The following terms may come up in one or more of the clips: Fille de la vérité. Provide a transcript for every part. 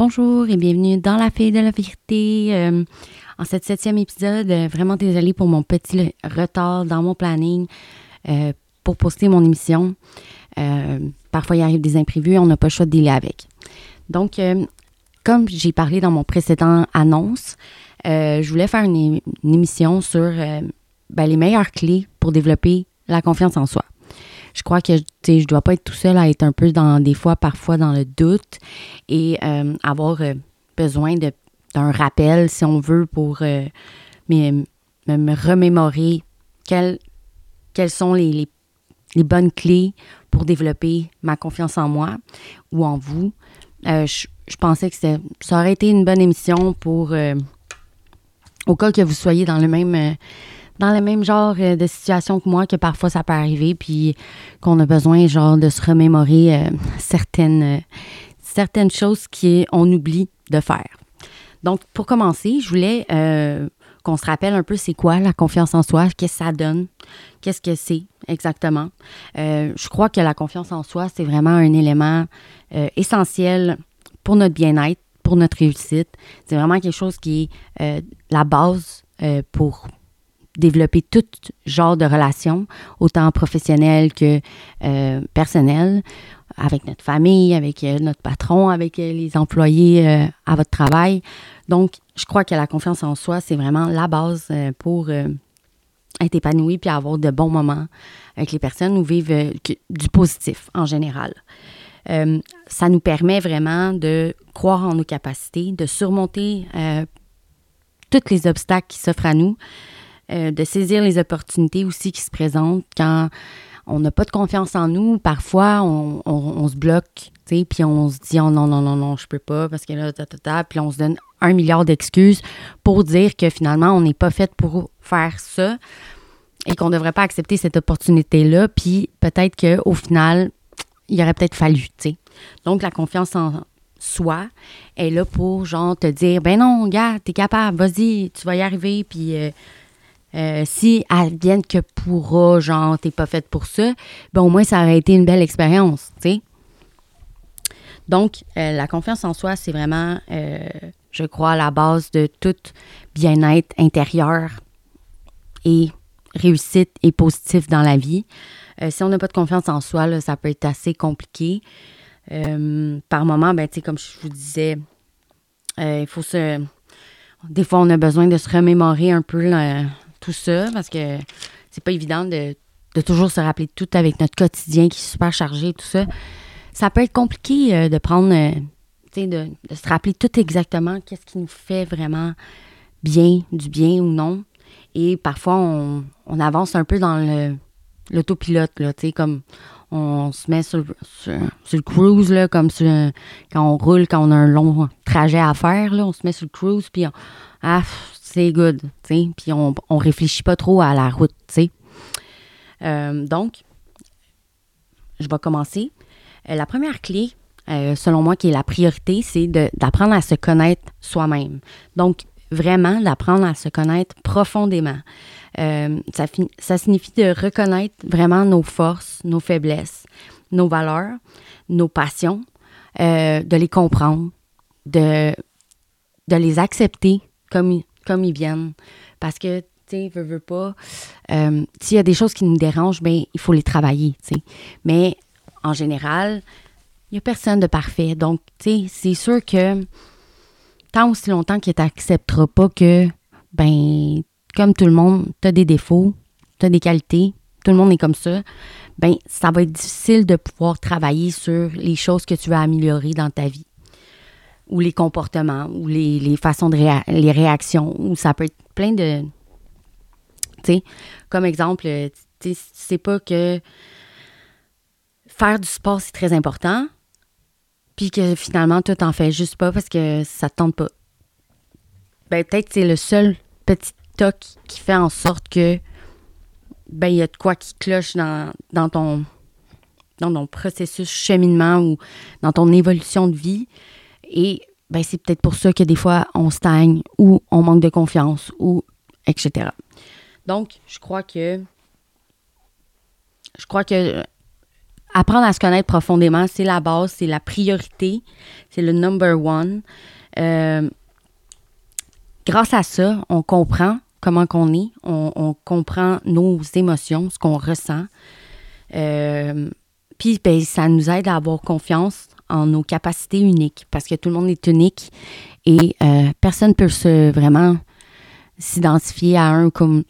Bonjour et bienvenue dans la Fille de la vérité. En ce 7e épisode, vraiment désolée pour mon petit retard dans mon planning pour poster mon émission. Parfois, il arrive des imprévus, on n'a pas le choix de dealer avec. Donc, comme j'ai parlé dans mon précédent annonce, je voulais faire une émission sur les meilleures clés pour développer la confiance en soi. Je crois que je dois pas être tout seul à être un peu dans parfois dans le doute et avoir besoin d'un rappel, si on veut, pour me remémorer quelles sont les bonnes clés pour développer ma confiance en moi ou en vous. Je pensais que ça aurait été une bonne émission pour au cas que vous soyez dans le même. Dans le même genre de situation que moi, que parfois ça peut arriver, puis qu'on a besoin genre de se remémorer certaines choses qu'on oublie de faire. Donc, pour commencer, je voulais qu'on se rappelle un peu c'est quoi la confiance en soi, qu'est-ce que ça donne, qu'est-ce que c'est exactement. Je crois que la confiance en soi, c'est vraiment un élément essentiel pour notre bien-être, pour notre réussite. C'est vraiment quelque chose qui est la base pour développer tout genre de relations, autant professionnelles que personnelles, avec notre famille, avec notre patron, avec les employés à votre travail. Donc, je crois que la confiance en soi, c'est vraiment la base pour être épanoui puis avoir de bons moments avec les personnes ou vivre du positif en général. Ça nous permet vraiment de croire en nos capacités, de surmonter tous les obstacles qui s'offrent à nous, de saisir les opportunités aussi qui se présentent quand on n'a pas de confiance en nous. Parfois, on se bloque, tu sais, puis on se dit « non, je peux pas parce que là, puis on se donne 1 milliard d'excuses pour dire que finalement, on n'est pas fait pour faire ça et qu'on ne devrait pas accepter cette opportunité-là. Puis peut-être qu'au final, il aurait peut-être fallu, tu sais. Donc, la confiance en soi est là pour genre te dire « ben non, gars, t'es capable, vas-y, tu vas y arriver, puis... si advienne que pourra, genre, t'es pas faite pour ça, ben au moins, ça aurait été une belle expérience, tu sais. Donc, la confiance en soi, c'est vraiment, je crois, la base de tout bien-être intérieur et réussite et positif dans la vie. Si on n'a pas de confiance en soi, là, ça peut être assez compliqué. Par moments, ben, tu sais, comme je vous disais, il faut se... Des fois, on a besoin de se remémorer un peu tout ça parce que c'est pas évident de toujours se rappeler de tout avec notre quotidien qui est super chargé, tout ça. Ça peut être compliqué de prendre, tu sais, de se rappeler tout exactement qu'est-ce qui nous fait vraiment bien, du bien ou non. Et parfois, on avance un peu dans l'autopilote, là, tu sais, comme on se met sur le cruise, là, comme quand on roule, quand on a un long trajet à faire, là, on se met sur le cruise, puis c'est good, tu sais, puis on réfléchit pas trop à la route, tu sais. Donc, je vais commencer. La première clé, selon moi, qui est la priorité, c'est d'apprendre à se connaître soi-même. Donc, vraiment d'apprendre à se connaître profondément. Ça signifie de reconnaître vraiment nos forces, nos faiblesses, nos valeurs, nos passions, de les comprendre, de les accepter comme ils viennent. Parce que, tu sais, veux pas, s'il y a des choses qui nous dérangent, bien, il faut les travailler, tu sais. Mais, en général, il n'y a personne de parfait. Donc, tu sais, c'est sûr que tant aussi longtemps que tu n'accepteras pas que, ben, comme tout le monde, tu as des défauts, tu as des qualités, tout le monde est comme ça, ben, ça va être difficile de pouvoir travailler sur les choses que tu veux améliorer dans ta vie. ou les comportements, ou les façons de les réactions, ou ça peut être plein de... Tu sais, comme exemple, tu sais, c'est pas que faire du sport, c'est très important, puis que finalement, toi, t'en fais juste pas parce que ça te tente pas. Ben peut-être c'est le seul petit toc qui fait en sorte que ben il y a de quoi qui cloche dans ton processus cheminement ou dans ton évolution de vie. Et ben c'est peut-être pour ça que des fois, on stagne ou on manque de confiance ou etc. Donc, je crois que apprendre à se connaître profondément, c'est la base, c'est la priorité, c'est le number one. Grâce à ça, on comprend comment qu'on est, on comprend nos émotions, ce qu'on ressent. Puis, ben, ça nous aide à avoir confiance en nos capacités uniques, parce que tout le monde est unique et personne ne peut vraiment s'identifier à un comme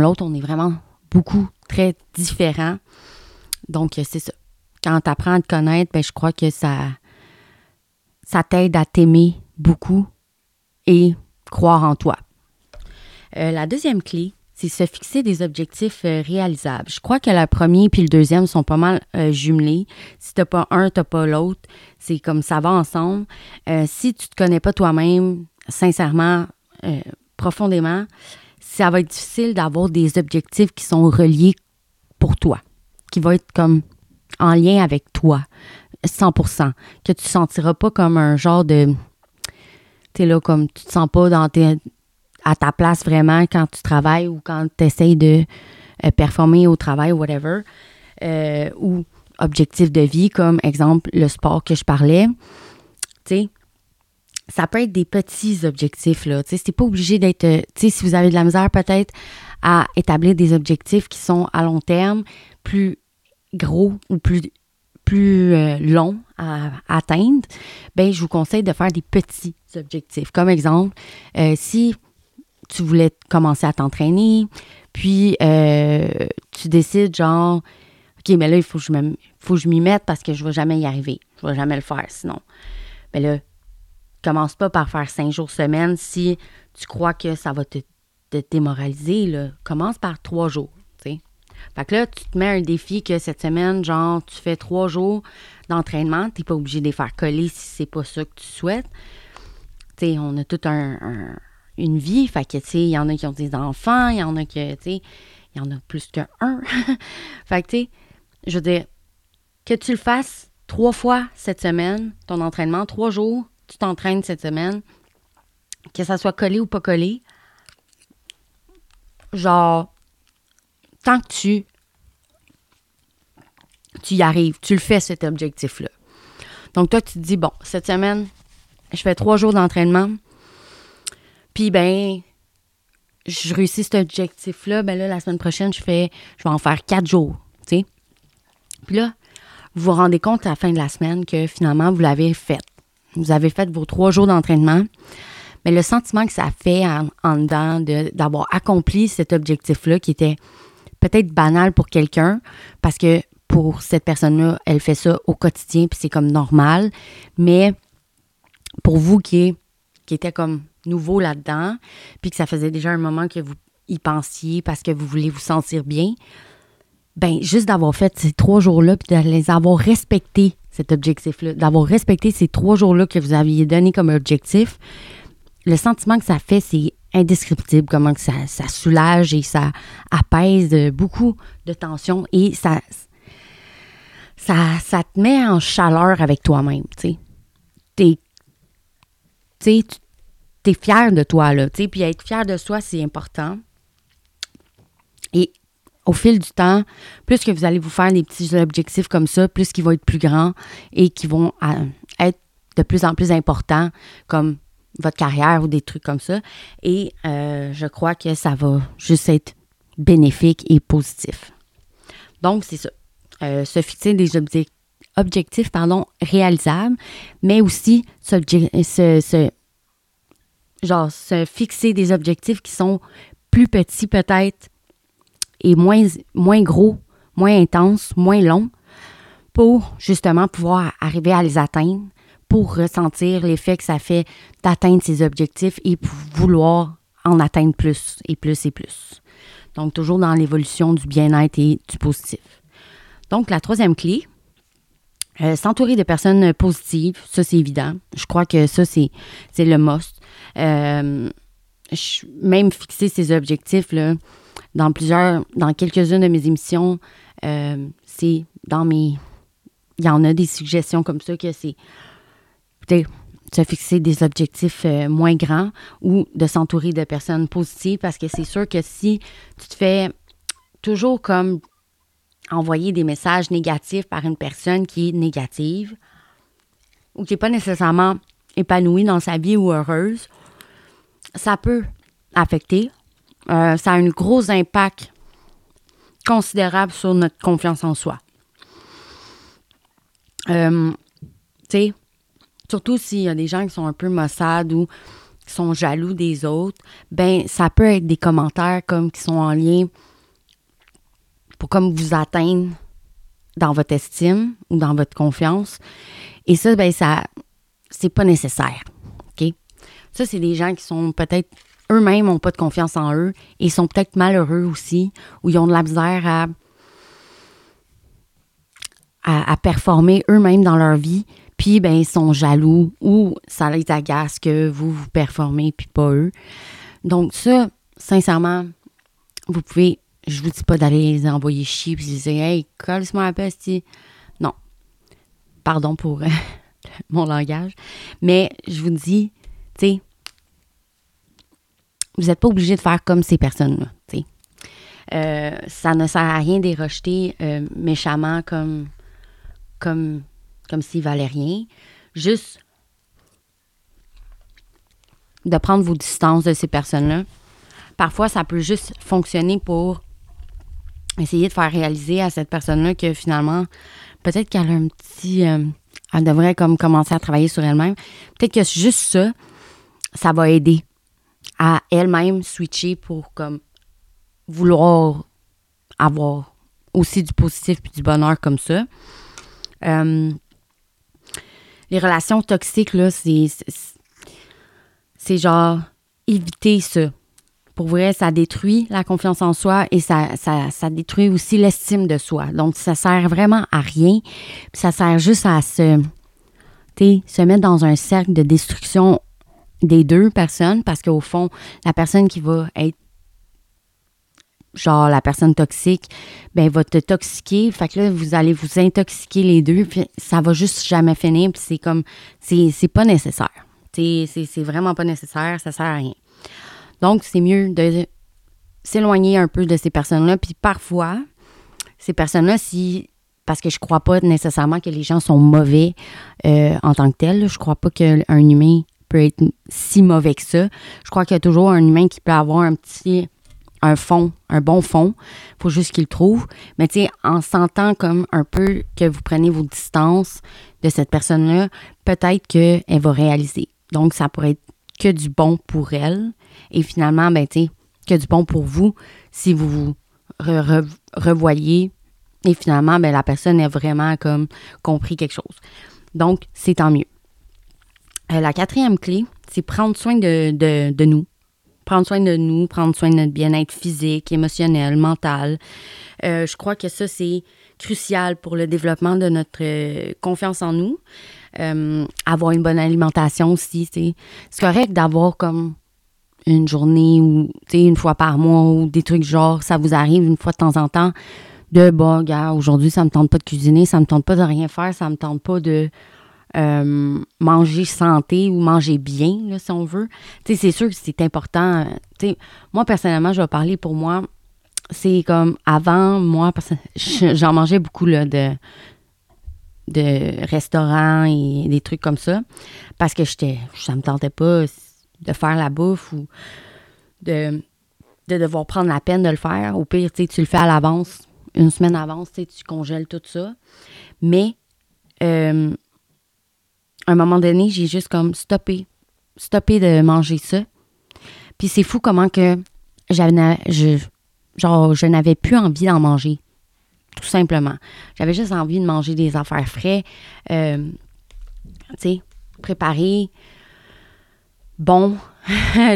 l'autre. On est vraiment beaucoup, très différents. Donc, c'est ça. Quand tu apprends à te connaître, ben, je crois que ça t'aide à t'aimer beaucoup et croire en toi. La deuxième clé, c'est se fixer des objectifs réalisables. Je crois que le premier et le deuxième sont pas mal jumelés. Si t'as pas un, t'as pas l'autre. C'est comme ça va ensemble. Si tu te connais pas toi-même, sincèrement, profondément, ça va être difficile d'avoir des objectifs qui sont reliés pour toi, qui vont être comme en lien avec toi, 100%, que tu ne sentiras pas comme un genre de... Tu es là comme tu te sens pas à ta place vraiment quand tu travailles ou quand tu essaies de performer au travail, whatever, ou objectif de vie, comme exemple le sport que je parlais. Tu sais, ça peut être des petits objectifs, là. Tu sais, c'est pas obligé d'être... Tu sais, si vous avez de la misère peut-être à établir des objectifs qui sont à long terme, plus gros ou plus long à atteindre, ben je vous conseille de faire des petits objectifs. Comme exemple, si tu voulais commencer à t'entraîner, puis tu décides genre, OK, mais là, il faut que je m'y mette parce que je ne vais jamais y arriver. Je ne vais jamais le faire sinon. Mais là, commence pas par faire 5 jours semaine si tu crois que ça va te démoraliser. Là. Commence par 3 jours. Fait que là, tu te mets un défi que cette semaine, genre, tu fais 3 jours d'entraînement. Tu n'es pas obligé de les faire coller si c'est pas ça que tu souhaites. Tu sais, on a toute une vie. Fait que, tu sais, il y en a qui ont des enfants. Il y en a que, tu sais, il y en a plus qu'un. Fait que, tu sais, je veux dire, que tu le fasses 3 fois cette semaine, ton entraînement, 3 jours, tu t'entraînes cette semaine, que ça soit collé ou pas collé, genre... Tant que tu y arrives, tu le fais, cet objectif-là. Donc, toi, tu te dis, bon, cette semaine, je fais 3 jours d'entraînement, puis, ben, je réussis cet objectif-là, ben là, la semaine prochaine, je vais en faire 4 jours, tu sais. Puis là, vous vous rendez compte à la fin de la semaine que, finalement, vous l'avez fait. Vous avez fait vos 3 jours d'entraînement, mais le sentiment que ça fait en dedans d'avoir accompli cet objectif-là qui était... peut-être banal pour quelqu'un, parce que pour cette personne-là, elle fait ça au quotidien, puis c'est comme normal. Mais pour vous qui était comme nouveau là-dedans, puis que ça faisait déjà un moment que vous y pensiez parce que vous voulez vous sentir bien, ben juste d'avoir fait ces 3 jours-là, puis de les avoir respectés, cet objectif-là, d'avoir respecté ces 3 jours-là que vous aviez donné comme objectif, le sentiment que ça fait, c'est indescriptible, comment que ça soulage et ça apaise beaucoup de tensions et ça te met en chaleur avec toi-même, tu sais. T'es fier de toi, là, tu sais, puis être fier de soi, c'est important. Et au fil du temps, plus que vous allez vous faire des petits objectifs comme ça, plus qu'ils vont être plus grands et qu'ils vont être de plus en plus importants, comme votre carrière ou des trucs comme ça. Et je crois que ça va juste être bénéfique et positif. Donc, c'est ça. Se fixer des objectifs réalisables, mais aussi se fixer des objectifs qui sont plus petits peut-être et moins gros, moins intenses, moins longs pour justement pouvoir arriver à les atteindre, pour ressentir l'effet que ça fait d'atteindre ses objectifs et pour vouloir en atteindre plus et plus et plus. Donc, toujours dans l'évolution du bien-être et du positif. Donc, la troisième clé, s'entourer de personnes positives, ça, c'est évident. Je crois que ça, c'est le must. Même fixer ses objectifs, là, dans quelques-unes de mes émissions, c'est dans mes... Il y en a des suggestions comme ça que c'est de se fixer des objectifs moins grands ou de s'entourer de personnes positives parce que c'est sûr que si tu te fais toujours comme envoyer des messages négatifs par une personne qui est négative ou qui n'est pas nécessairement épanouie dans sa vie ou heureuse, ça peut affecter. Ça a un gros impact considérable sur notre confiance en soi. Tu sais, surtout s'il y a des gens qui sont un peu maussades ou qui sont jaloux des autres, ben ça peut être des commentaires comme qui sont en lien pour comme vous atteindre dans votre estime ou dans votre confiance. Et ça, ben ça, c'est pas nécessaire. OK? Ça, c'est des gens qui sont peut-être eux-mêmes n'ont pas de confiance en eux et sont peut-être malheureux aussi ou ils ont de la misère à performer eux-mêmes dans leur vie, puis ben, ils sont jaloux ou ça les agace que vous performez puis pas eux. Donc ça, sincèrement, vous pouvez, je vous dis pas d'aller les envoyer chier puis les dire « Hey, colle-moi la peste. » Non. Pardon pour mon langage. Mais je vous dis, tu sais, vous n'êtes pas obligé de faire comme ces personnes-là, tu sais. Ça ne sert à rien de les rejeter méchamment comme s'ils valaient rien. Juste de prendre vos distances de ces personnes-là. Parfois, ça peut juste fonctionner pour essayer de faire réaliser à cette personne-là que finalement, peut-être qu'elle a un petit... elle devrait comme commencer à travailler sur elle-même. Peut-être que juste ça, ça va aider à elle-même switcher pour comme vouloir avoir aussi du positif puis du bonheur comme ça. Les relations toxiques, là, c'est genre éviter ça. Pour vrai, ça détruit la confiance en soi et ça détruit aussi l'estime de soi. Donc, ça sert vraiment à rien. Ça sert juste à se mettre dans un cercle de destruction des deux personnes parce qu'au fond, la personne qui va être genre la personne toxique, ben va te toxiquer. Fait que là, vous allez vous intoxiquer les deux, puis ça va juste jamais finir, puis c'est comme, c'est pas nécessaire. C'est vraiment pas nécessaire, ça sert à rien. Donc, c'est mieux de s'éloigner un peu de ces personnes-là, puis parfois, ces personnes-là, parce que je crois pas nécessairement que les gens sont mauvais en tant que tels, je crois pas qu'un humain peut être si mauvais que ça. Je crois qu'il y a toujours un humain qui peut avoir un bon fond. Il faut juste qu'il le trouve. Mais tu sais, en sentant comme un peu que vous prenez vos distances de cette personne-là, peut-être qu'elle va réaliser. Donc, ça pourrait être que du bon pour elle. Et finalement, ben tu sais, que du bon pour vous si vous vous revoyez. Et finalement, ben la personne a vraiment comme compris quelque chose. Donc, c'est tant mieux. La quatrième clé, c'est prendre soin de nous. Prendre soin de nous, prendre soin de notre bien-être physique, émotionnel, mental. Je crois que ça, c'est crucial pour le développement de notre confiance en nous. Avoir une bonne alimentation aussi. T'sais. C'est correct d'avoir comme une journée ou une fois par mois ou des trucs genre, ça vous arrive une fois de temps en temps de « Bon, gars, aujourd'hui, ça me tente pas de cuisiner, ça me tente pas de rien faire, ça me tente pas de... » manger santé ou manger bien, là, si on veut. Tu sais, c'est sûr que c'est important. Tu sais, moi, personnellement, je vais parler pour moi. C'est comme avant, moi, j'en mangeais beaucoup là, de restaurants et des trucs comme ça parce que ça me tentait pas de faire la bouffe ou de devoir prendre la peine de le faire. Au pire, tu sais, tu le fais à l'avance, une semaine à l'avance, tu sais, tu congèles tout ça. Mais... à un moment donné, j'ai juste comme stoppé de manger ça. Puis c'est fou comment que je n'avais plus envie d'en manger, tout simplement. J'avais juste envie de manger des affaires frais, tu sais, préparer bon,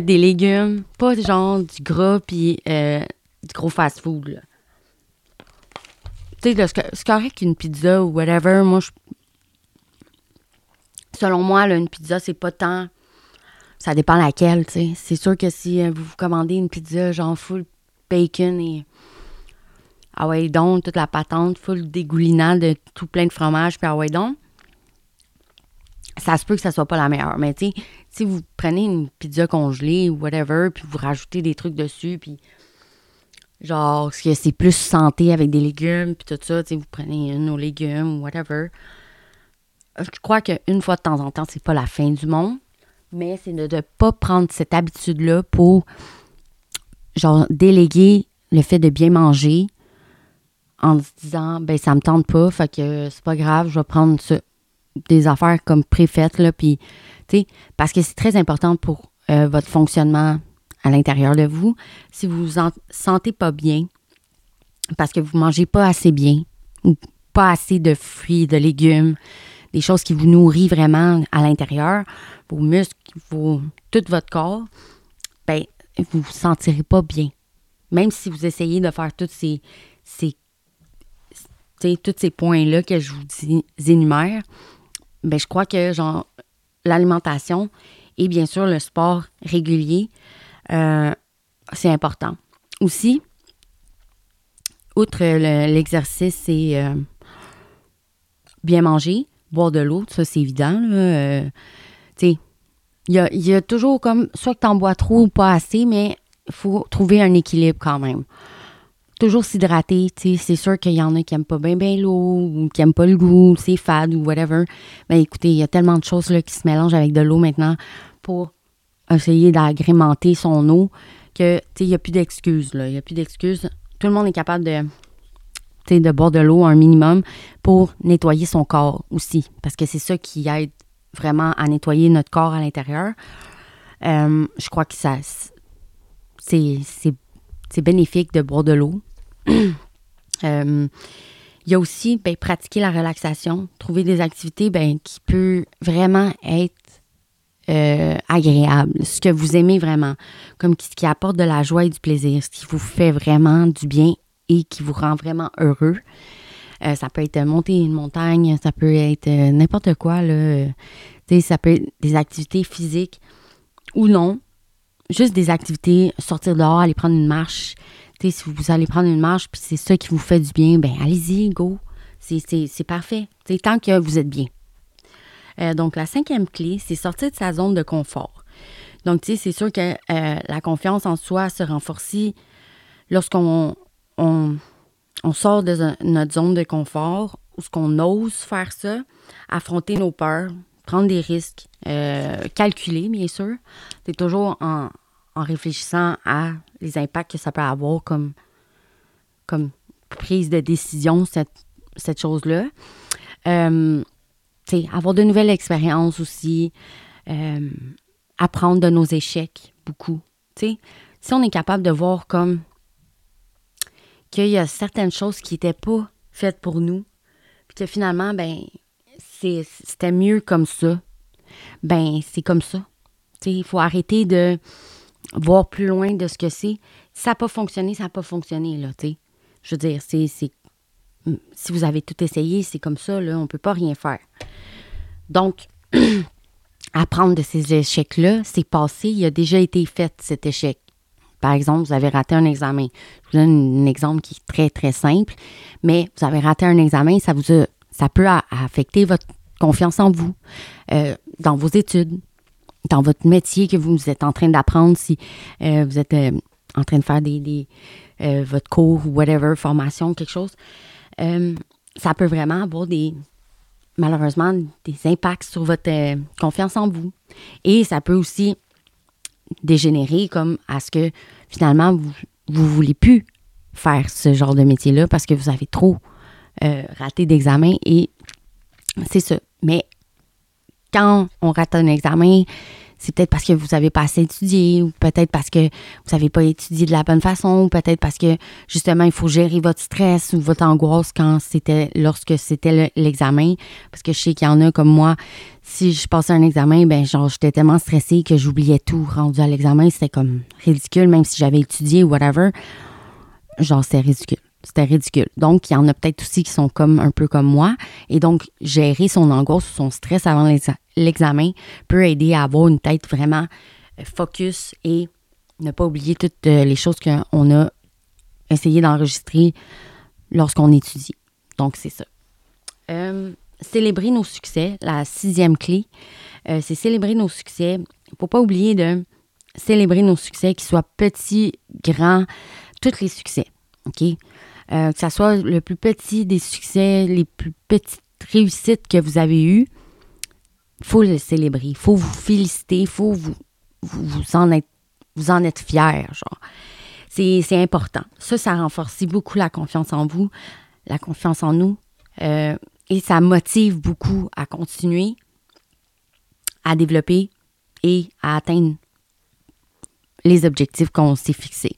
des légumes, pas genre du gras puis du gros fast-food, là. Tu sais, c'est correct qu'une pizza ou whatever, moi, selon moi, là, une pizza, c'est pas tant... Ça dépend laquelle, tu sais. C'est sûr que si vous vous commandez une pizza genre full bacon et... Ah ouais, donc, toute la patente, full dégoulinant de tout plein de fromage, puis ah ouais, donc, ça se peut que ça soit pas la meilleure. Mais tu sais, si vous prenez une pizza congelée ou whatever, puis vous rajoutez des trucs dessus, puis... Genre, que c'est plus santé avec des légumes, puis tout ça, tu sais, vous prenez une aux légumes, whatever. Je crois qu'une fois de temps en temps, c'est pas la fin du monde, mais c'est de ne pas prendre cette habitude-là pour, genre, déléguer le fait de bien manger en se disant, ben, ça me tente pas, fait que c'est pas grave, je vais prendre des affaires comme préfaites, là, puis, tu sais, parce que c'est très important pour votre fonctionnement à l'intérieur de vous. Si vous vous sentez pas bien, parce que vous mangez pas assez bien, ou pas assez de fruits, de légumes, des choses qui vous nourrissent vraiment à l'intérieur, vos muscles, tout votre corps, ben, vous vous sentirez pas bien. Même si vous essayez de faire tous ces points-là que je vous énumère, ben, je crois que genre l'alimentation et bien sûr le sport régulier, c'est important. Aussi, outre l'exercice, c'est bien manger, boire de l'eau, ça c'est évident. Tu sais, il y a toujours comme, soit que t'en bois trop ou pas assez, mais il faut trouver un équilibre quand même. Toujours s'hydrater, tu sais, c'est sûr qu'il y en a qui n'aiment pas bien l'eau ou qui n'aiment pas le goût, c'est fade ou whatever. Mais écoutez, il y a tellement de choses là, qui se mélangent avec de l'eau maintenant pour essayer d'agrémenter son eau, que, tu sais, il n'y a plus d'excuses, là. Il n'y a plus d'excuses. Tout le monde est capable de boire de l'eau un minimum pour nettoyer son corps aussi, parce que c'est ça qui aide vraiment à nettoyer notre corps à l'intérieur. Je crois que ça, c'est bénéfique de boire de l'eau. Il y a aussi, ben, pratiquer la relaxation, trouver des activités, ben, qui peut vraiment être agréable, ce que vous aimez vraiment, comme ce qui apporte de la joie et du plaisir, ce qui vous fait vraiment du bien et qui vous rend vraiment heureux. Ça peut être monter une montagne, ça peut être n'importe quoi, là. Ça peut être des activités physiques ou non, juste des activités, sortir dehors, aller prendre une marche. Si vous allez prendre une marche puis c'est ça qui vous fait du bien, ben allez-y, go, c'est parfait. Tant que vous êtes bien. Donc, la 5e clé, c'est sortir de sa zone de confort. Donc, tu sais, c'est sûr que la confiance en soi se renforce lorsqu'on on sort de notre zone de confort, ou ce qu'on ose faire ça, affronter nos peurs, prendre des risques, calculer, bien sûr. C'est toujours en réfléchissant à les impacts que ça peut avoir comme prise de décision, cette chose-là. T'sais, avoir de nouvelles expériences aussi, apprendre de nos échecs beaucoup. T'sais, si on est capable de voir comme qu'il y a certaines choses qui n'étaient pas faites pour nous, puis que finalement, ben, c'était mieux comme ça, ben, c'est comme ça. Il faut arrêter de voir plus loin de ce que c'est. Ça n'a pas fonctionné, là, t'sais. Je veux dire, si vous avez tout essayé, c'est comme ça, là, on ne peut pas rien faire. Donc, apprendre de ces échecs-là, c'est passé, il a déjà été fait, cet échec. Par exemple, vous avez raté un examen. Je vous donne un exemple qui est très, très simple, mais vous avez raté un examen, ça peut affecter votre confiance en vous, dans vos études, dans votre métier que vous êtes en train d'apprendre, si vous êtes en train de faire votre cours ou whatever, formation, quelque chose. Ça peut vraiment avoir malheureusement, des impacts sur votre confiance en vous. Et ça peut aussi dégénérer comme à ce que finalement, vous ne voulez plus faire ce genre de métier-là parce que vous avez trop raté d'examen et c'est ça. Mais quand on rate un examen, C'est peut-être parce que vous n'avez pas assez étudié, ou peut-être parce que vous n'avez pas étudié de la bonne façon, ou peut-être parce que, justement, il faut gérer votre stress ou votre angoisse lorsque c'était l'examen. Parce que je sais qu'il y en a comme moi, si je passais un examen, j'étais tellement stressée que j'oubliais tout rendu à l'examen. C'était comme ridicule, même si j'avais étudié ou whatever. C'était ridicule. Donc, il y en a peut-être aussi qui sont un peu comme moi. Et donc, gérer son angoisse ou son stress avant l'examen peut aider à avoir une tête vraiment focus et ne pas oublier toutes les choses qu'on a essayé d'enregistrer lorsqu'on étudie. Donc, c'est ça. Célébrer nos succès, la 6e clé, c'est célébrer nos succès. Il ne faut pas oublier de célébrer nos succès, qu'ils soient petits, grands, tous les succès. OK? Que ça soit le plus petit des succès, les plus petites réussites que vous avez eues, il faut le célébrer, il faut vous féliciter, il faut vous en être fier, genre. C'est important. Ça renforce beaucoup la confiance en vous, la confiance en nous, et ça motive beaucoup à continuer, à développer et à atteindre les objectifs qu'on s'est fixés.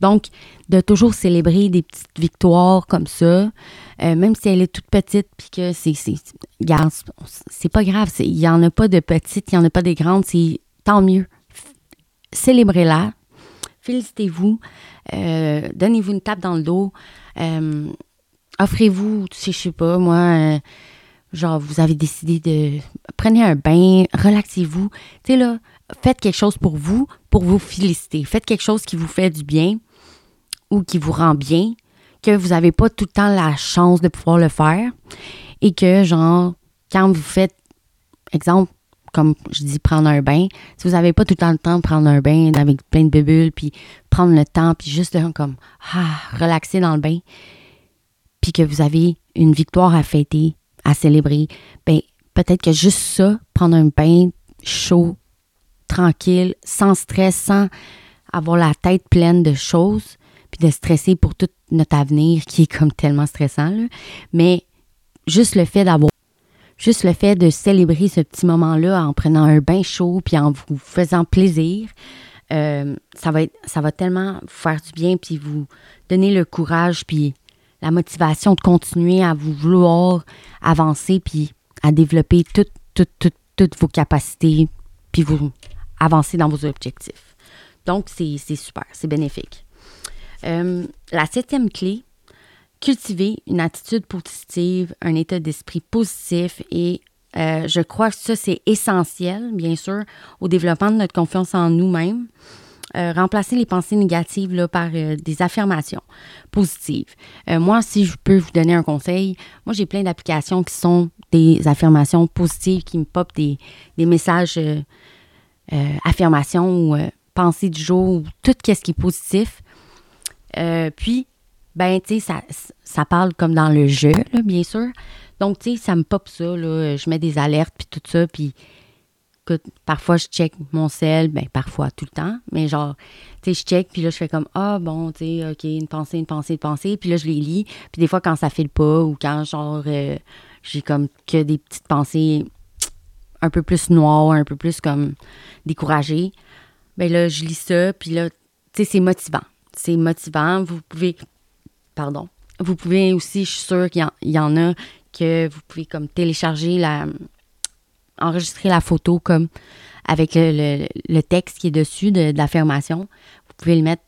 Donc, de toujours célébrer des petites victoires comme ça, même si elle est toute petite, puis que c'est pas grave, il n'y en a pas de petites, il n'y en a pas de grandes, c'est tant mieux. Célébrez-la, félicitez-vous, donnez-vous une tape dans le dos, offrez-vous, vous avez décidé prenez un bain, relaxez-vous, tu sais là, faites quelque chose pour vous féliciter, faites quelque chose qui vous fait du bien, ou qui vous rend bien, que vous n'avez pas tout le temps la chance de pouvoir le faire et que, quand vous faites, exemple, comme je dis, prendre un bain, si vous n'avez pas tout le temps de prendre un bain avec plein de bulles, puis prendre le temps, puis juste relaxer dans le bain, puis que vous avez une victoire à fêter, à célébrer, peut-être que juste ça, prendre un bain chaud, tranquille, sans stress, sans avoir la tête pleine de choses, puis de stresser pour tout notre avenir qui est comme tellement stressant, là. Mais juste le fait de célébrer ce petit moment-là en prenant un bain chaud puis en vous faisant plaisir, ça va tellement vous faire du bien puis vous donner le courage puis la motivation de continuer à vous vouloir avancer puis à développer toutes vos capacités puis vous avancer dans vos objectifs. Donc, c'est super, c'est bénéfique. La 7e clé, cultiver une attitude positive, un état d'esprit positif et je crois que ça, c'est essentiel, bien sûr, au développement de notre confiance en nous-mêmes. Remplacer les pensées négatives là, par des affirmations positives. Moi, si je peux vous donner un conseil, moi, j'ai plein d'applications qui sont des affirmations positives qui me popent des messages affirmations ou pensées du jour, ou tout ce qui est positif. Puis, tu sais, ça parle comme dans le jeu, là, bien sûr. Donc, tu sais, ça me pop ça, là, je mets des alertes, puis tout ça, puis écoute, parfois, je check mon cell, parfois, tout le temps, mais tu sais, je check, puis là, je fais comme, tu sais, OK, une pensée, puis là, je les lis, puis des fois, quand ça file pas, ou quand, j'ai comme que des petites pensées un peu plus noires, un peu plus comme découragées, là, je lis ça, puis là, tu sais, c'est motivant. C'est motivant. Vous pouvez aussi, je suis sûre qu'il y en a que vous pouvez comme télécharger enregistrer la photo comme avec le texte qui est dessus de l'affirmation. Vous pouvez le mettre,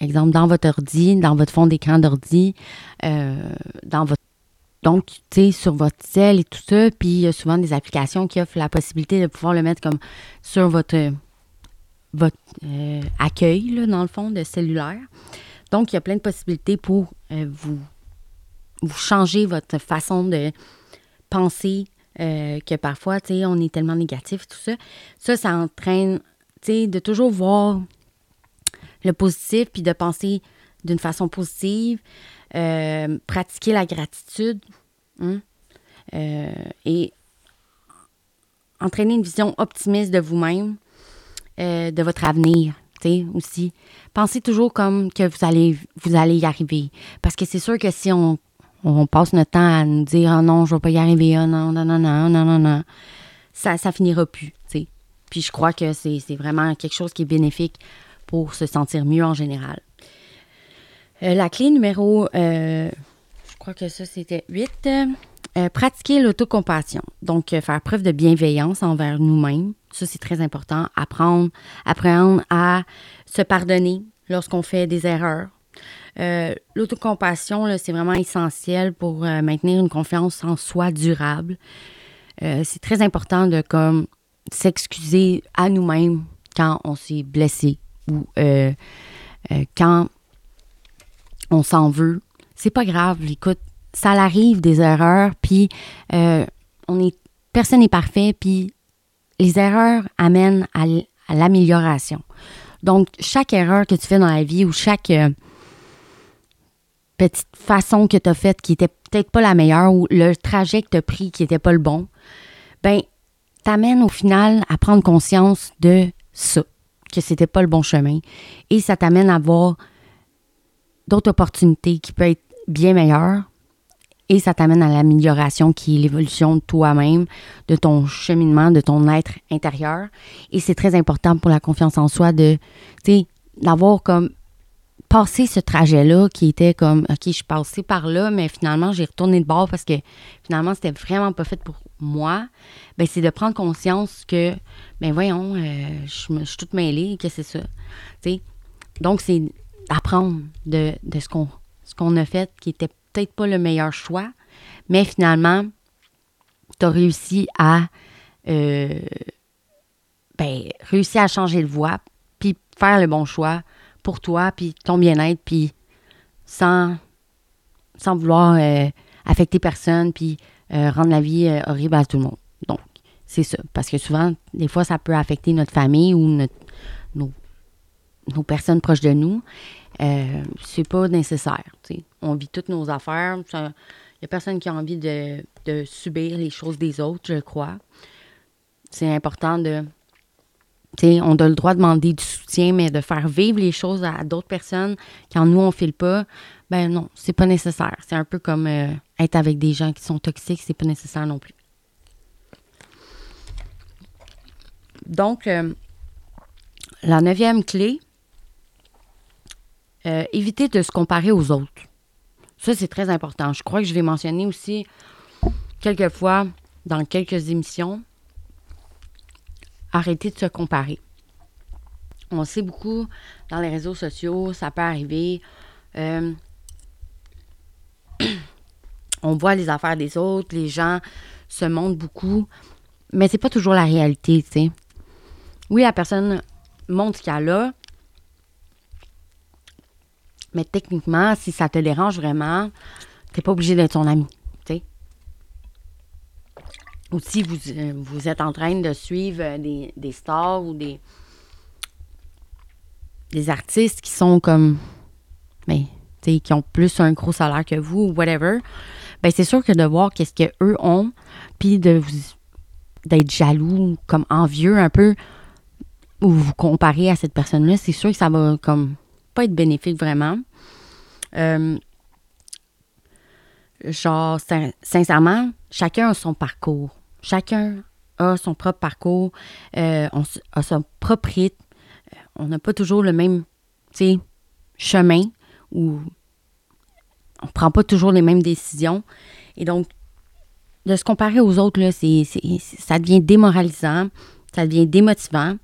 exemple, dans votre ordi, dans votre fond d'écran d'ordi, donc, tu sais, sur votre cell et tout ça. Puis, il y a souvent des applications qui offrent la possibilité de pouvoir le mettre comme sur votre accueil, là, dans le fond, de cellulaire. Donc, il y a plein de possibilités pour vous changer votre façon de penser que parfois, tu sais, on est tellement négatif, tout ça. Ça entraîne, tu sais, de toujours voir le positif puis de penser d'une façon positive, pratiquer la gratitude et entraîner une vision optimiste de vous-même. De votre avenir, tu sais, aussi. Pensez toujours comme que vous allez y arriver. Parce que c'est sûr que si on passe notre temps à nous dire « Ah non, je ne vais pas y arriver, ah non, non, non, non, non, non, non », ça finira plus, tu sais. Puis je crois que c'est vraiment quelque chose qui est bénéfique pour se sentir mieux en général. La clé numéro, je crois que ça c'était 8, pratiquer l'autocompassion. Donc, faire preuve de bienveillance envers nous-mêmes. Ça, c'est très important. Apprendre à se pardonner lorsqu'on fait des erreurs. L'autocompassion, là, c'est vraiment essentiel pour maintenir une confiance en soi durable. C'est très important de s'excuser à nous-mêmes quand on s'est blessé ou quand on s'en veut. C'est pas grave, écoute, ça arrive des erreurs, puis personne n'est parfait, puis les erreurs amènent à l'amélioration. Donc, chaque erreur que tu fais dans la vie ou chaque petite façon que tu as faite qui n'était peut-être pas la meilleure ou le trajet que tu as pris qui n'était pas le bon, bien, t'amène au final à prendre conscience de ça, que c'était pas le bon chemin. Et ça t'amène à voir d'autres opportunités qui peuvent être bien meilleures et ça t'amène à l'amélioration qui est l'évolution de toi-même, de ton cheminement, de ton être intérieur. Et c'est très important pour la confiance en soi de, tu sais, d'avoir comme passé ce trajet-là qui était comme, OK, je suis passée par là, mais finalement, j'ai retourné de bord parce que finalement, c'était vraiment pas fait pour moi. Bien, c'est de prendre conscience que, bien, voyons, je suis toute mêlée, que c'est ça. Tu sais, donc, c'est apprendre de ce qu'on a fait qui était peut-être pas le meilleur choix, mais finalement, tu as réussi à changer de voie, puis faire le bon choix pour toi, puis ton bien-être, puis sans vouloir affecter personne, puis rendre la vie horrible à tout le monde. Donc, c'est ça. Parce que souvent, des fois, ça peut affecter notre famille ou nos personnes proches de nous. C'est pas nécessaire. T'sais. On vit toutes nos affaires. Il n'y a personne qui a envie de subir les choses des autres, je crois. C'est important de... T'sais, on a le droit de demander du soutien, mais de faire vivre les choses à d'autres personnes quand nous, on ne file pas, ben non, c'est pas nécessaire. C'est un peu comme être avec des gens qui sont toxiques, c'est pas nécessaire non plus. Donc, la 9e clé, éviter de se comparer aux autres. Ça, c'est très important. Je crois que je vais mentionner aussi quelques fois dans quelques émissions, arrêter de se comparer. On sait beaucoup dans les réseaux sociaux, ça peut arriver. On voit les affaires des autres, les gens se montrent beaucoup, mais c'est pas toujours la réalité, tu sais. Oui, la personne montre ce qu'elle a, mais techniquement, si ça te dérange vraiment, t'es pas obligé d'être son ami, tu sais. Ou si vous êtes en train de suivre des stars ou des artistes qui sont comme, ben, tu sais, qui ont plus un gros salaire que vous ou whatever, ben c'est sûr que de voir qu'est-ce qu'eux ont, puis d'être jaloux, comme envieux un peu, ou vous comparer à cette personne-là, c'est sûr que ça va comme pas être bénéfique vraiment. Genre, sincèrement, chacun a son parcours. Chacun a son propre parcours, a son propre rythme. On n'a pas toujours le même, tu sais, chemin ou on ne prend pas toujours les mêmes décisions. Et donc, de se comparer aux autres, là, ça devient démoralisant, ça devient démotivant.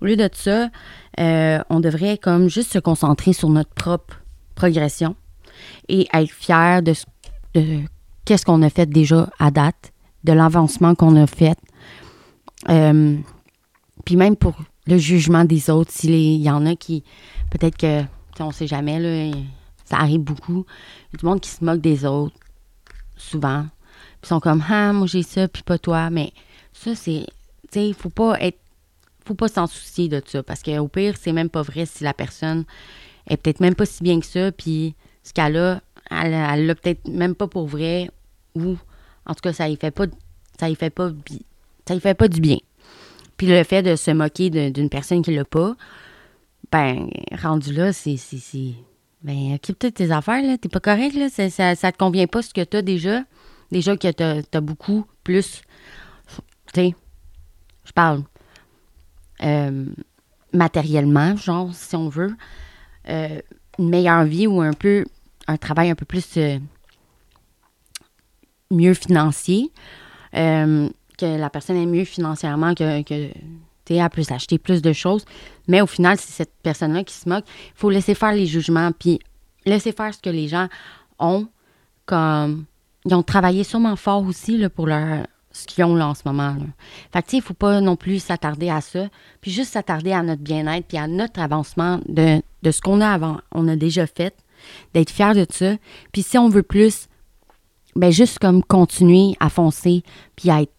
Au lieu de ça, on devrait comme juste se concentrer sur notre propre progression et être fier de qu'est-ce qu'on a fait déjà à date, de l'avancement qu'on a fait. Puis même pour le jugement des autres, s'il y en a qui, peut-être que, on ne sait jamais, là, ça arrive beaucoup. Il y a du monde qui se moque des autres, souvent. Puis ils sont comme, ah, moi j'ai ça, puis pas toi. Mais ça, c'est, tu sais, il ne faut pas s'en soucier de ça. Parce qu'au pire, c'est même pas vrai si la personne est peut-être même pas si bien que ça, puis ce qu'elle a, elle l'a peut-être même pas pour vrai ou en tout cas ça y fait pas du bien. Puis le fait de se moquer d'une personne qui l'a pas, ben rendu là c'est ben occupe toutes tes affaires là, t'es pas correct là, ça te convient pas ce que t'as déjà que t'as beaucoup plus, tu sais, je parle matériellement, genre, si on veut, une meilleure vie ou un peu un travail un peu plus mieux financier, que la personne est mieux financièrement, que tu as plus acheter plus de choses. Mais au final, c'est cette personne-là qui se moque. Il faut laisser faire les jugements, puis laisser faire ce que les gens ont. Comme ils ont travaillé sûrement fort aussi là, pour leur ce qu'ils ont là, en ce moment. Là. Fait que tu sais, il ne faut pas non plus s'attarder à ça, puis juste s'attarder à notre bien-être, puis à notre avancement de ce qu'on a avant, on a déjà fait, d'être fier de ça. Puis si on veut plus, bien juste comme continuer à foncer, puis à être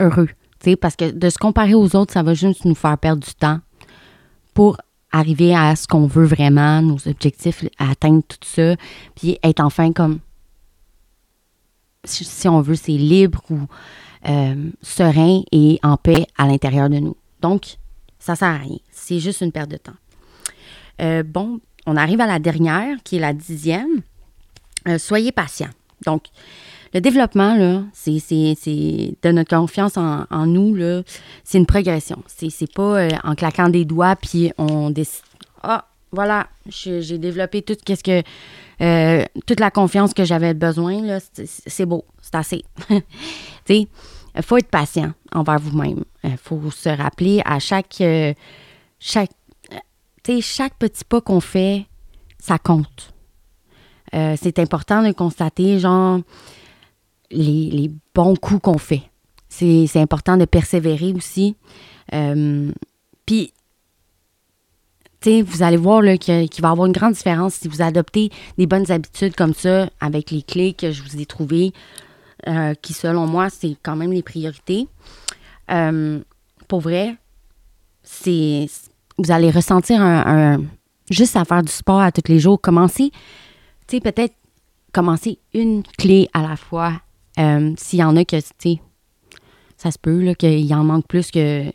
heureux. Tu sais, parce que de se comparer aux autres, ça va juste nous faire perdre du temps pour arriver à ce qu'on veut vraiment, nos objectifs, à atteindre tout ça, puis être enfin comme, si on veut, c'est libre ou serein et en paix à l'intérieur de nous. Donc, ça sert à rien. C'est juste une perte de temps. Bon, on arrive à la dernière, qui est la 10e. Soyez patient. Donc, le développement, là, c'est de notre confiance en nous, là, c'est une progression. C'est pas en claquant des doigts, puis on décide, ah, voilà, j'ai développé toute la confiance que j'avais besoin, là, c'est beau, c'est assez. Tu sais, il faut être patient envers vous-même. Il faut se rappeler à chaque petit pas qu'on fait, ça compte. C'est important de constater, genre, les bons coups qu'on fait. C'est important de persévérer aussi. Puis, tu sais, vous allez voir là, qu'il va y avoir une grande différence si vous adoptez des bonnes habitudes comme ça, avec les clés que je vous ai trouvées, qui, selon moi, c'est quand même les priorités. Pour vrai, vous allez ressentir juste à faire du sport à tous les jours. Tu sais, peut-être commencer une clé à la fois. S'il y en a que, tu sais, ça se peut là, qu'il en manque plus que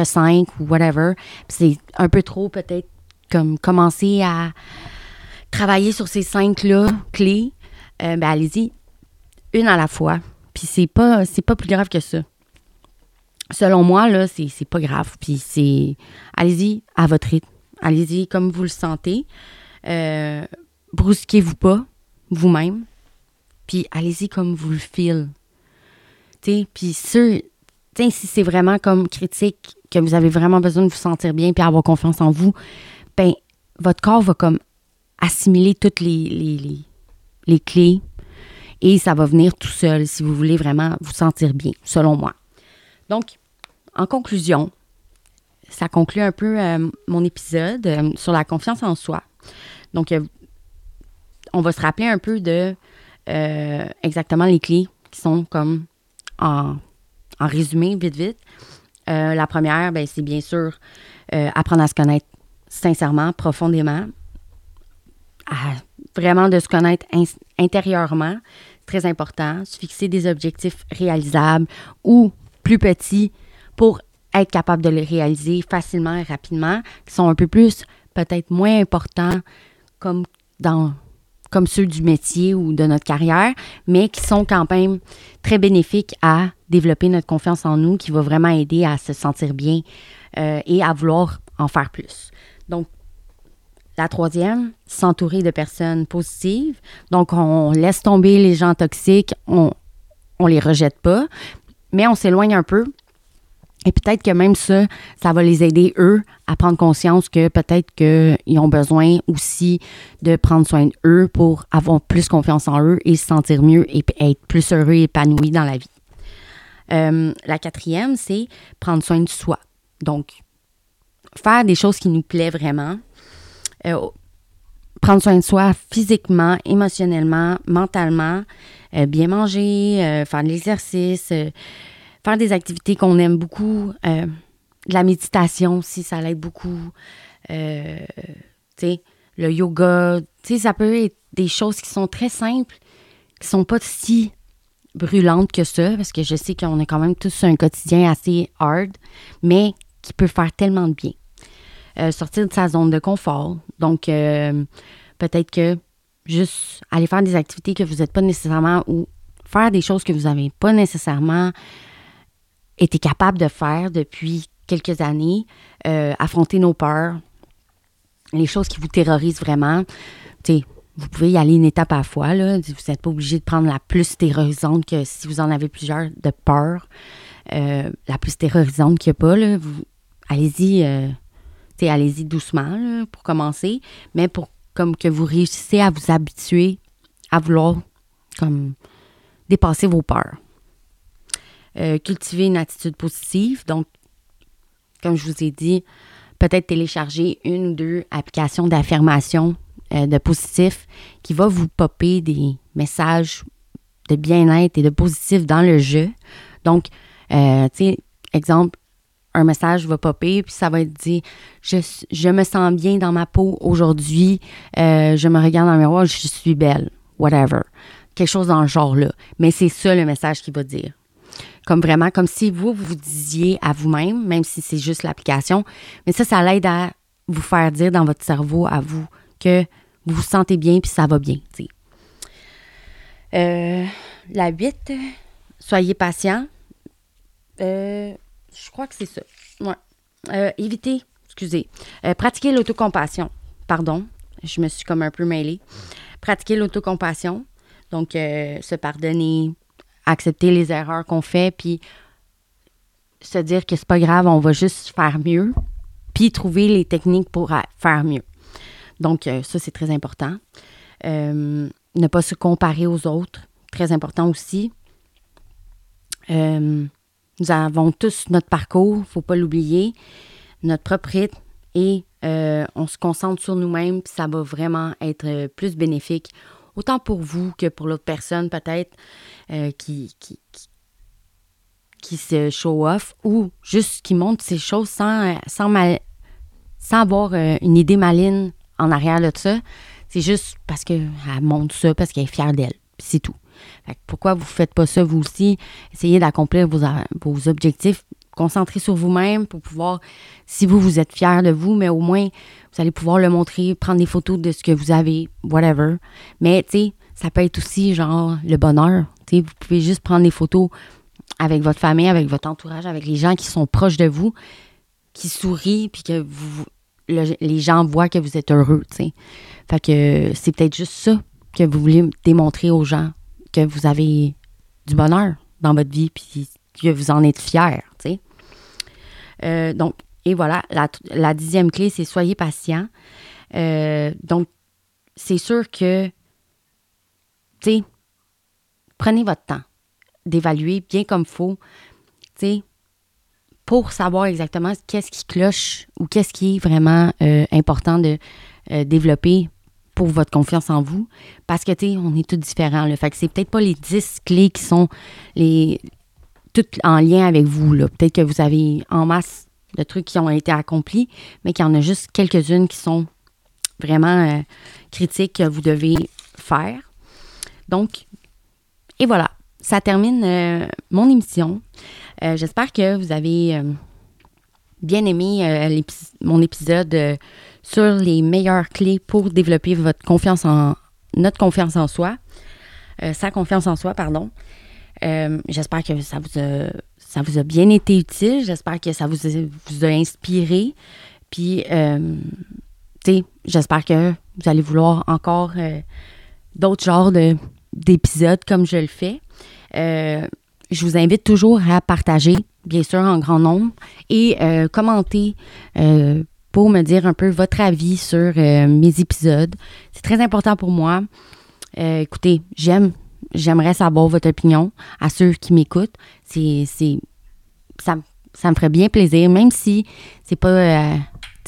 5 ou whatever. Puis c'est un peu trop, peut-être, comme commencer à travailler sur ces 5-là, clés. Ben allez-y, une à la fois. Puis c'est pas plus grave que ça. Selon moi, là, c'est pas grave. Puis allez-y à votre rythme. Allez-y comme vous le sentez. Brusquez-vous pas, vous-même, puis allez-y comme vous le feel. Tu sais, puis si c'est vraiment comme critique, que vous avez vraiment besoin de vous sentir bien puis avoir confiance en vous, ben votre corps va comme assimiler toutes les clés et ça va venir tout seul si vous voulez vraiment vous sentir bien, selon moi. Donc, en conclusion, ça conclut un peu mon épisode sur la confiance en soi. Donc, on va se rappeler un peu de exactement les clés qui sont comme en résumé, vite. La première, ben, c'est bien sûr apprendre à se connaître sincèrement, profondément, vraiment de se connaître intérieurement, très important, se fixer des objectifs réalisables ou plus petits pour être capable de les réaliser facilement et rapidement, qui sont un peu plus, peut-être moins importants comme ceux du métier ou de notre carrière, mais qui sont quand même très bénéfiques à développer notre confiance en nous, qui va vraiment aider à se sentir bien et à vouloir en faire plus. Donc, la 3e, s'entourer de personnes positives. Donc, on laisse tomber les gens toxiques, on les rejette pas, mais on s'éloigne un peu. Et peut-être que même ça va les aider, eux, à prendre conscience que peut-être qu'ils ont besoin aussi de prendre soin d'eux pour avoir plus confiance en eux et se sentir mieux et être plus heureux et épanoui dans la vie. La 4e, c'est prendre soin de soi. Donc, faire des choses qui nous plaisent vraiment. Prendre soin de soi physiquement, émotionnellement, mentalement. Bien manger, faire de l'exercice, faire des activités qu'on aime beaucoup, de la méditation aussi, ça l'aide beaucoup, tu sais, le yoga, tu sais, ça peut être des choses qui sont très simples, qui ne sont pas si brûlantes que ça, parce que je sais qu'on a quand même tous un quotidien assez hard, mais qui peut faire tellement de bien. Sortir de sa zone de confort, donc peut-être que juste aller faire des activités que vous n'êtes pas nécessairement, ou faire des choses que vous n'avez pas nécessairement été capable de faire depuis quelques années, affronter nos peurs, les choses qui vous terrorisent vraiment. Tu sais, vous pouvez y aller une étape à la fois, là. Vous n'êtes pas obligé de prendre la plus terrorisante que si vous en avez plusieurs de peur. La plus terrorisante qu'il n'y a pas, là, allez-y, allez-y doucement là, pour commencer, mais pour comme que vous réussissez à vous habituer à vouloir comme dépasser vos peurs. Cultiver une attitude positive. Donc, comme je vous ai dit, peut-être télécharger 1 ou 2 applications d'affirmation de positif qui va vous popper des messages de bien-être et de positif dans le jeu. Donc, exemple, un message va popper, puis ça va être dit « Je me sens bien dans ma peau aujourd'hui, je me regarde dans le miroir, je suis belle, whatever. » Quelque chose dans le genre-là. Mais c'est ça le message qu'il va dire. Comme vraiment, comme si vous vous disiez à vous-même, même si c'est juste l'application, mais ça l'aide à vous faire dire dans votre cerveau à vous que vous vous sentez bien, puis ça va bien, tu sais. La 8, soyez patient. Je crois que c'est ça. Ouais. Pratiquer l'autocompassion. Pardon, je me suis comme un peu mêlée. Pratiquer l'autocompassion. Donc, se pardonner, accepter les erreurs qu'on fait, puis se dire que c'est pas grave, on va juste faire mieux, puis trouver les techniques pour faire mieux. Donc, ça, c'est très important. Ne pas se comparer aux autres, très important aussi. Nous avons tous notre parcours, il ne faut pas l'oublier, notre propre rythme, et on se concentre sur nous-mêmes, puis ça va vraiment être plus bénéfique, autant pour vous que pour l'autre personne peut-être qui se show-off ou juste qui montre ces choses sans avoir une idée maligne en arrière de ça. C'est juste parce qu'elle montre ça, parce qu'elle est fière d'elle, puis c'est tout. Pourquoi vous ne faites pas ça vous aussi? Essayez d'accomplir vos objectifs, concentrez sur vous-même pour pouvoir, si vous êtes fier de vous, mais au moins, vous allez pouvoir le montrer, prendre des photos de ce que vous avez, whatever. Mais, tu sais, ça peut être aussi, genre, le bonheur. Tu sais, vous pouvez juste prendre des photos avec votre famille, avec votre entourage, avec les gens qui sont proches de vous, qui sourient, puis que les gens voient que vous êtes heureux, tu sais. Fait que c'est peut-être juste ça que vous voulez démontrer aux gens, que vous avez du bonheur dans votre vie, puis que vous en êtes fiers, tu sais. Donc, et voilà, la 10e clé, c'est soyez patient. Donc, c'est sûr que, tu sais, prenez votre temps d'évaluer bien comme il faut, tu sais, pour savoir exactement qu'est-ce qui cloche ou qu'est-ce qui est vraiment important de développer pour votre confiance en vous, parce que, tu sais, on est tous différents, là. Fait que c'est peut-être pas les 10 clés qui sont toutes en lien avec vous, là. Peut-être que vous avez en masse de trucs qui ont été accomplis, mais qu'il y en a juste quelques-unes qui sont vraiment critiques que vous devez faire. Donc, et voilà. Ça termine mon émission. J'espère que vous avez bien aimé mon épisode sur les meilleures clés pour développer notre confiance en soi, sa confiance en soi, pardon. J'espère que ça vous a bien été utile. J'espère que ça vous a inspiré. Puis, tu sais, j'espère que vous allez vouloir encore d'autres genres d'épisodes comme je le fais. Je vous invite toujours à partager, bien sûr, en grand nombre, et commenter pour me dire un peu votre avis sur mes épisodes. C'est très important pour moi. Écoutez, j'aimerais savoir votre opinion à ceux qui m'écoutent. Ça me ferait bien plaisir, même si c'est pas...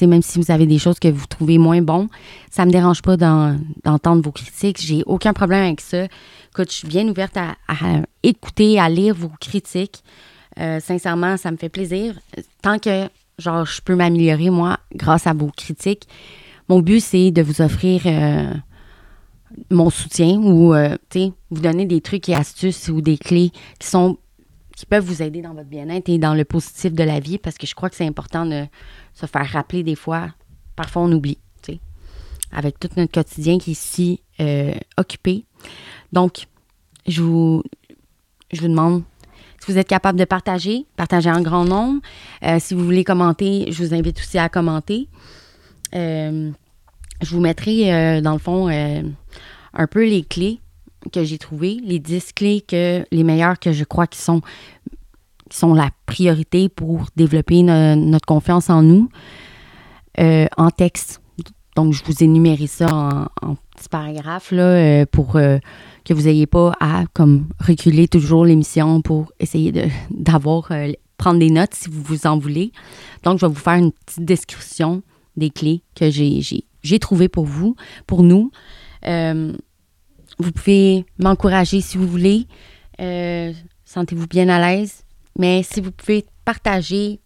même si vous avez des choses que vous trouvez moins bonnes, ça me dérange pas d'entendre vos critiques. J'ai aucun problème avec ça. Écoute, je suis bien ouverte à écouter, à lire vos critiques. Sincèrement, ça me fait plaisir. Tant que, genre, je peux m'améliorer, moi, grâce à vos critiques. Mon but, c'est de vous offrir mon soutien ou, tu sais, vous donner des trucs et astuces ou des clés qui peuvent vous aider dans votre bien-être et dans le positif de la vie, parce que je crois que c'est important de se faire rappeler des fois. Parfois, on oublie, tu sais, avec tout notre quotidien qui est si occupé. Donc, je vous demande Si vous êtes capable de partager, partagez en grand nombre. Si vous voulez commenter, je vous invite aussi à commenter. Je vous mettrai, dans le fond, un peu les clés que j'ai trouvées, les 10 clés, les meilleures que je crois qui sont la priorité pour développer notre confiance en nous, en texte. Donc, je vous énumère ça en petits paragraphes là, pour que vous n'ayez pas à comme reculer toujours l'émission pour essayer prendre des notes si vous vous en voulez. Donc, je vais vous faire une petite description des clés que j'ai trouvées pour vous, pour nous. Vous pouvez m'encourager si vous voulez. Sentez-vous bien à l'aise. Mais si vous pouvez partager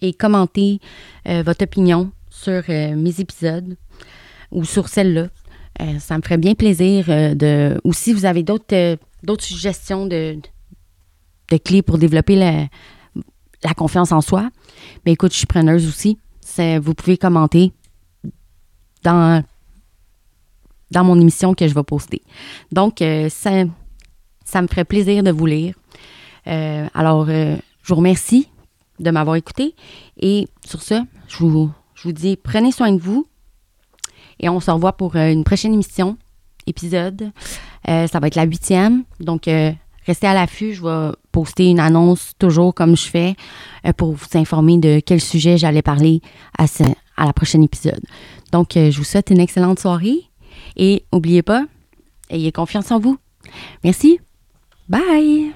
et commenter votre opinion sur mes épisodes ou sur celle-là, ça me ferait bien plaisir ou si vous avez d'autres suggestions de clés pour développer la confiance en soi, bien écoute, je suis preneuse aussi. Vous pouvez commenter dans mon émission que je vais poster. Donc, ça me ferait plaisir de vous lire. Alors, je vous remercie de m'avoir écouté. Et sur ce, je vous dis, prenez soin de vous. Et on se revoit pour une prochaine épisode. Ça va être la 8e. Donc, restez à l'affût. Je vais poster une annonce, toujours comme je fais, pour vous informer de quel sujet j'allais parler à la prochaine épisode. Donc, je vous souhaite une excellente soirée. Et n'oubliez pas, ayez confiance en vous. Merci. Bye!